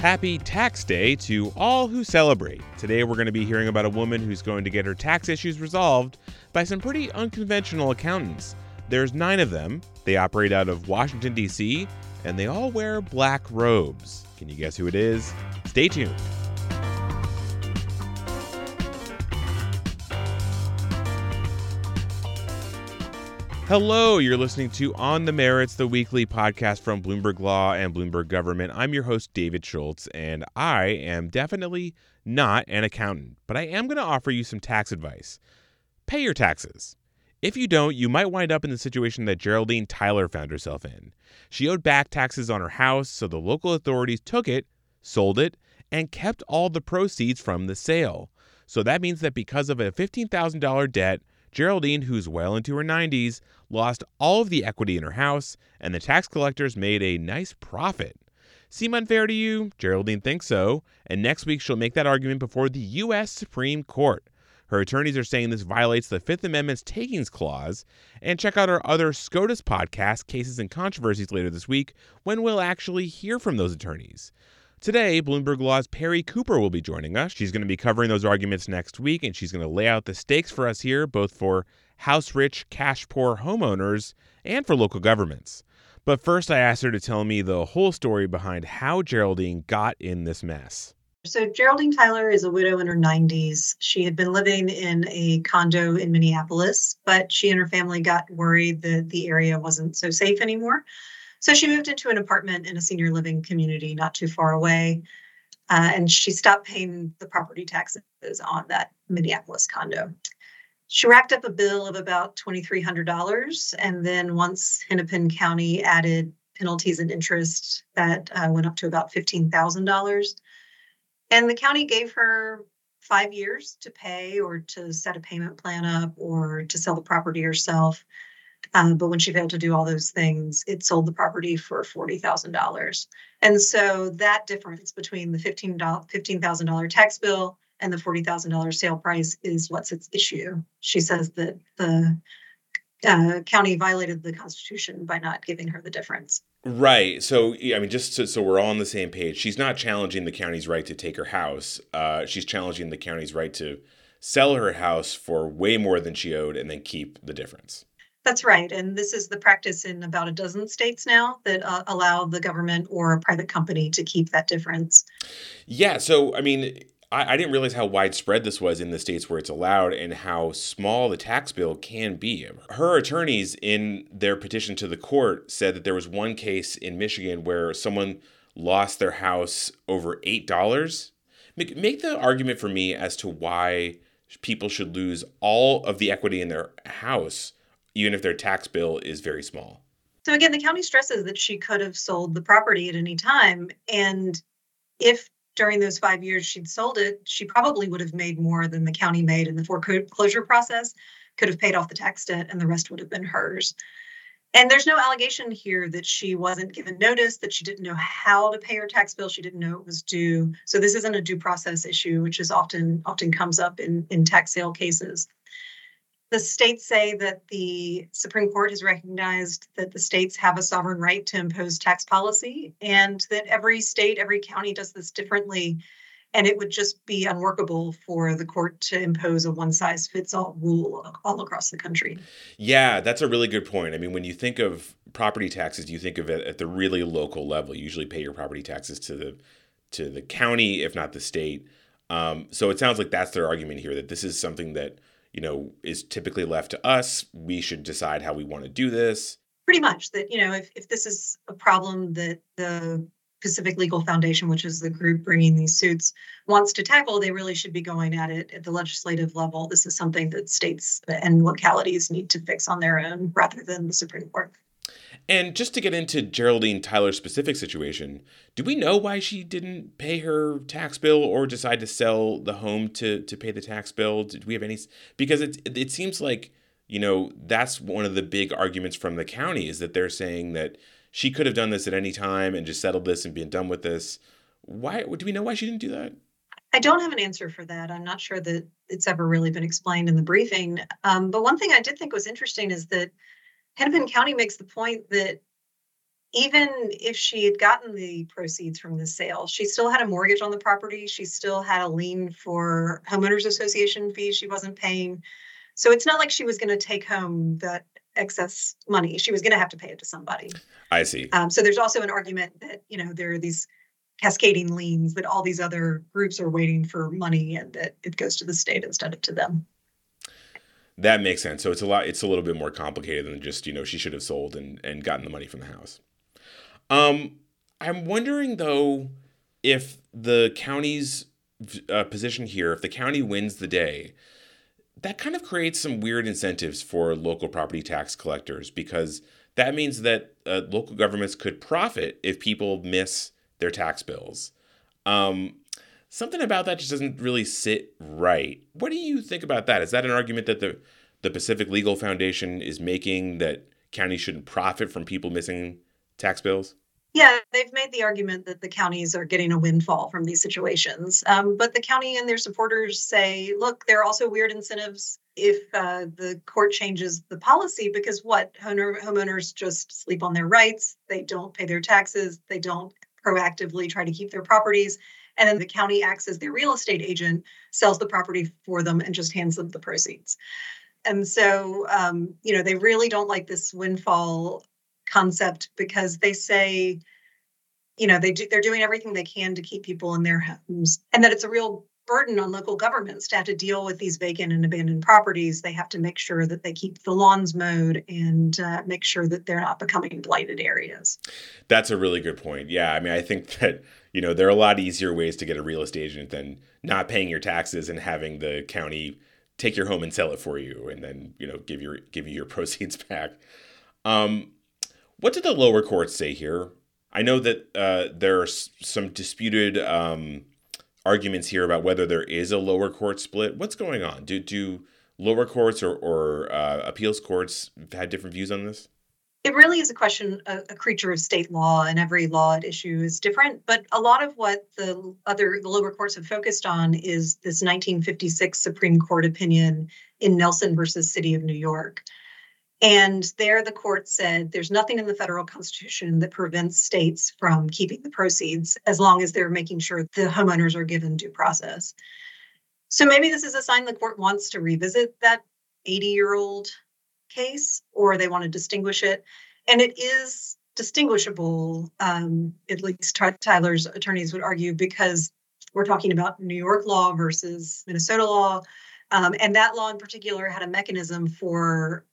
Happy Tax Day to all who celebrate. Today we're going to be hearing about a woman who's going to get her tax issues resolved by some pretty unconventional accountants. There's 9 of them. They operate out of Washington, D.C., and they all wear black robes. Can you guess who it is? Stay tuned. Hello, you're listening to On the Merits, the weekly podcast from Bloomberg Law and Bloomberg Government. I'm your host, David Schultz, and I am definitely not an accountant, but I am going to offer you some tax advice. Pay your taxes. If you don't, you might wind up in the situation that Geraldine Tyler found herself in. She owed back taxes on her house, so the local authorities took it, sold it, and kept all the proceeds from the sale. So that means that because of a $15,000 debt, Geraldine, who's well into her 90s, lost all of the equity in her house, and the tax collectors made a nice profit. Seem unfair to you? Geraldine thinks so, and next week she'll make that argument before the U.S. Supreme Court. Her attorneys are saying this violates the Fifth Amendment's Takings Clause, and check out our other SCOTUS podcast, Cases and Controversies, later this week, when we'll actually hear from those attorneys. Today, Bloomberg Law's Perry Cooper will be joining us. She's going to be covering those arguments next week, and she's going to lay out the stakes for us here, both for house-rich, cash-poor homeowners and for local governments. But first, I asked her to tell me the whole story behind how Geraldine got in this mess. So Geraldine Tyler is a widow in her 90s. She had been living in a condo in Minneapolis, but she and her family got worried that the area wasn't so safe anymore. So she moved into an apartment in a senior living community not too far away, and she stopped paying the property taxes on that Minneapolis condo. She racked up a bill of about $2,300, and then once Hennepin County added penalties and interest, that went up to about $15,000. And the county gave her 5 years to pay or to set a payment plan up or to sell the property herself. But when she failed to do all those things, it sold the property for $40,000. And so that difference between the $15,000 tax bill and the $40,000 sale price is what's its issue. She says that the county violated the Constitution by not giving her the difference. Right. So, I mean, just so we're all on the same page, she's not challenging the county's right to take her house. She's challenging the county's right to sell her house for way more than she owed and then keep the difference. That's right. And this is the practice in about a dozen states now that allow the government or a private company to keep that difference. Yeah. So, I mean, I didn't realize how widespread this was in the states where it's allowed and how small the tax bill can be. Her attorneys in their petition to the court said that there was one case in Michigan where someone lost their house over $8. Make the argument for me as to why people should lose all of the equity in their house, even if their tax bill is very small. So again, the county stresses that she could have sold the property at any time. And if during those 5 years she'd sold it, she probably would have made more than the county made in the foreclosure process, could have paid off the tax debt, and the rest would have been hers. And there's no allegation here that she wasn't given notice, that she didn't know how to pay her tax bill, she didn't know it was due. So this isn't a due process issue, which is often comes up in tax sale cases. The states say that the Supreme Court has recognized that the states have a sovereign right to impose tax policy, and that every state, every county does this differently, and it would just be unworkable for the court to impose a one-size-fits-all rule all across the country. Yeah, that's a really good point. I mean, when you think of property taxes, you think of it at the really local level. You usually pay your property taxes to the county, if not the state. So it sounds like that's their argument here, that this is something that, you know, is typically left to us. We should decide how we want to do this. Pretty much that, you know, if this is a problem that the Pacific Legal Foundation, which is the group bringing these suits, wants to tackle, they really should be going at it at the legislative level. This is something that states and localities need to fix on their own rather than the Supreme Court. And just to get into Geraldine Tyler's specific situation, do we know why she didn't pay her tax bill or decide to sell the home to pay the tax bill? Did we have any? Because it seems like, you know, that's one of the big arguments from the county, is that they're saying that she could have done this at any time and just settled this and been done with this. Why do we know why she didn't do that? I don't have an answer for that. I'm not sure that it's ever really been explained in the briefing. But one thing I did think was interesting is that Hennepin County makes the point that even if she had gotten the proceeds from the sale, she still had a mortgage on the property. She still had a lien for homeowners association fees she wasn't paying. So it's not like she was going to take home that excess money. She was going to have to pay it to somebody. I see. So there's also an argument that, you know, there are these cascading liens that all these other groups are waiting for money and that it goes to the state instead of to them. That makes sense. So it's a little bit more complicated than just, you know, she should have sold and gotten the money from the house. I'm wondering, though, if the county's position here, if the county wins the day, that kind of creates some weird incentives for local property tax collectors, because that means that local governments could profit if people miss their tax bills. Something about that just doesn't really sit right. What do you think about that? Is that an argument that the Pacific Legal Foundation is making, that counties shouldn't profit from people missing tax bills? Yeah, they've made the argument that the counties are getting a windfall from these situations. But the county and their supporters say, look, there are also weird incentives if the court changes the policy, because what? Homeowners just sleep on their rights. They don't pay their taxes. They don't proactively try to keep their properties. And then the county acts as their real estate agent, sells the property for them, and just hands them the proceeds. And so, you know, they really don't like this windfall concept, because they say, you know, they're doing everything they can to keep people in their homes, and that it's a real burden on local governments to have to deal with these vacant and abandoned properties. They have to make sure that they keep the lawns mowed and make sure that they're not becoming blighted areas. That's a really good point. Yeah. I mean, I think that, you know, there are a lot easier ways to get a real estate agent than not paying your taxes and having the county take your home and sell it for you, and then, you know, give you your proceeds back. What did the lower courts say here? I know that there are some disputed arguments here about whether there is a lower court split. What's going on? Do lower courts or appeals courts have different views on this? It really is a question, a creature of state law, and every law at issue is different. But a lot of what the lower courts have focused on is this 1956 Supreme Court opinion in Nelson versus City of New York. And there the court said there's nothing in the federal constitution that prevents states from keeping the proceeds as long as they're making sure the homeowners are given due process. So maybe this is a sign the court wants to revisit that 80-year-old case, or they want to distinguish it. And it is distinguishable, at least Tyler's attorneys would argue, because we're talking about New York law versus Minnesota law. And that law in particular had a mechanism for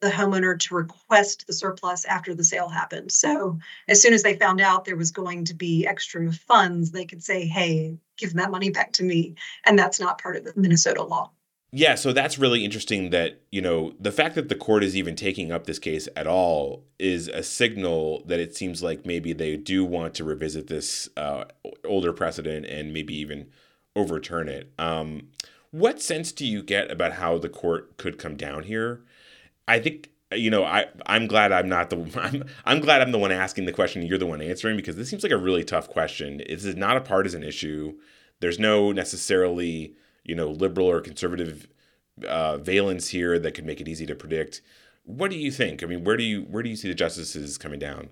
the homeowner to request the surplus after the sale happened. So as soon as they found out there was going to be extra funds, they could say, hey, give that money back to me. And that's not part of the Minnesota law. Yeah, so that's really interesting that, you know, the fact that the court is even taking up this case at all is a signal that it seems like maybe they do want to revisit this older precedent and maybe even overturn it. What sense do you get about how the court could come down here? I think, you know, I'm glad I'm the one asking the question and you're the one answering, because this seems like a really tough question. This is not a partisan issue. There's no necessarily, you know, liberal or conservative valence here that could make it easy to predict. What do you think? I mean, where do you see the justices coming down?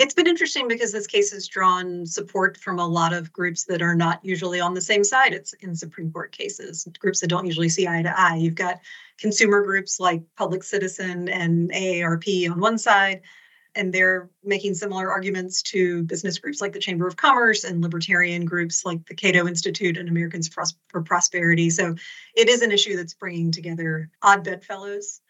It's been interesting because this case has drawn support from a lot of groups that are not usually on the same side. It's in Supreme Court cases, groups that don't usually see eye to eye. You've got consumer groups like Public Citizen and AARP on one side, and they're making similar arguments to business groups like the Chamber of Commerce and libertarian groups like the Cato Institute and Americans for Prosperity. So it is an issue that's bringing together odd bedfellows.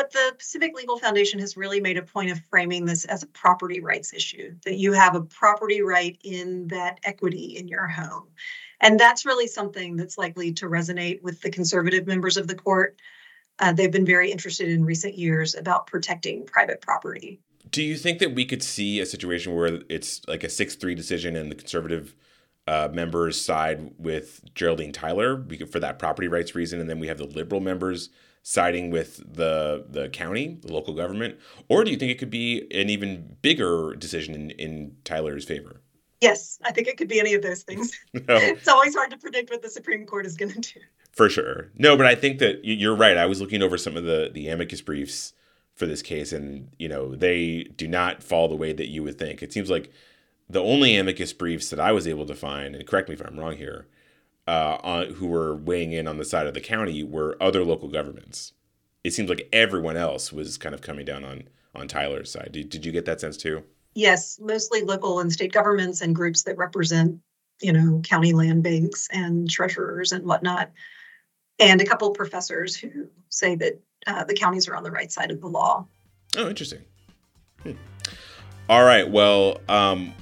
But the Pacific Legal Foundation has really made a point of framing this as a property rights issue, that you have a property right in that equity in your home. And that's really something that's likely to resonate with the conservative members of the court. They've been very interested in recent years about protecting private property. Do you think that we could see a situation where it's like a 6-3 decision and the conservative members side with Geraldine Tyler for that property rights reason, and then we have the liberal members siding with the county, the local government? Or do you think it could be an even bigger decision in Tyler's favor? Yes, I think it could be any of those things. No. It's always hard to predict what the Supreme Court is going to do. For sure. No, but I think that you're right. I was looking over some of the amicus briefs for this case, and you know they do not fall the way that you would think. It seems like the only amicus briefs that I was able to find, and correct me if I'm wrong here, who were weighing in on the side of the county were other local governments. It seems like everyone else was kind of coming down on Tyler's side. Did you get that sense too? Yes, mostly local and state governments and groups that represent, you know, county land banks and treasurers and whatnot, and a couple of professors who say that the counties are on the right side of the law. Oh, interesting. All right. Well,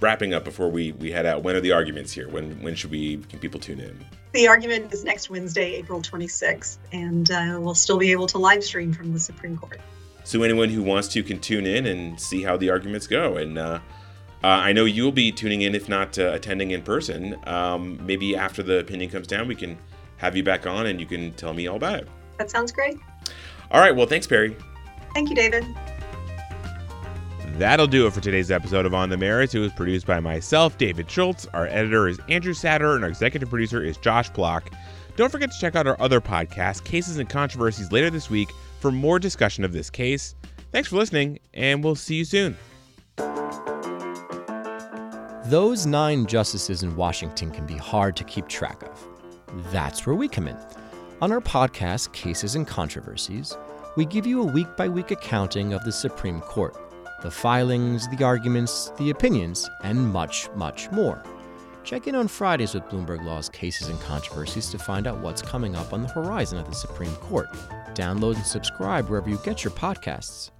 wrapping up before we head out, when are the arguments here? When can people tune in? The argument is next Wednesday, April 26th, and we'll still be able to live stream from the Supreme Court. So anyone who wants to can tune in and see how the arguments go. And I know you'll be tuning in, if not attending in person. Maybe after the opinion comes down, we can have you back on and you can tell me all about it. That sounds great. All right. Well, thanks, Perry. Thank you, David. That'll do it for today's episode of On the Merits. It was produced by myself, David Schultz. Our editor is Andrew Satter, and our executive producer is Josh Bloch. Don't forget to check out our other podcast, Cases and Controversies, later this week for more discussion of this case. Thanks for listening, and we'll see you soon. Those 9 justices in Washington can be hard to keep track of. That's where we come in. On our podcast, Cases and Controversies, we give you a week-by-week accounting of the Supreme Court. The filings, the arguments, the opinions, and much, much more. Check in on Fridays with Bloomberg Law's Cases and Controversies to find out what's coming up on the horizon of the Supreme Court. Download and subscribe wherever you get your podcasts.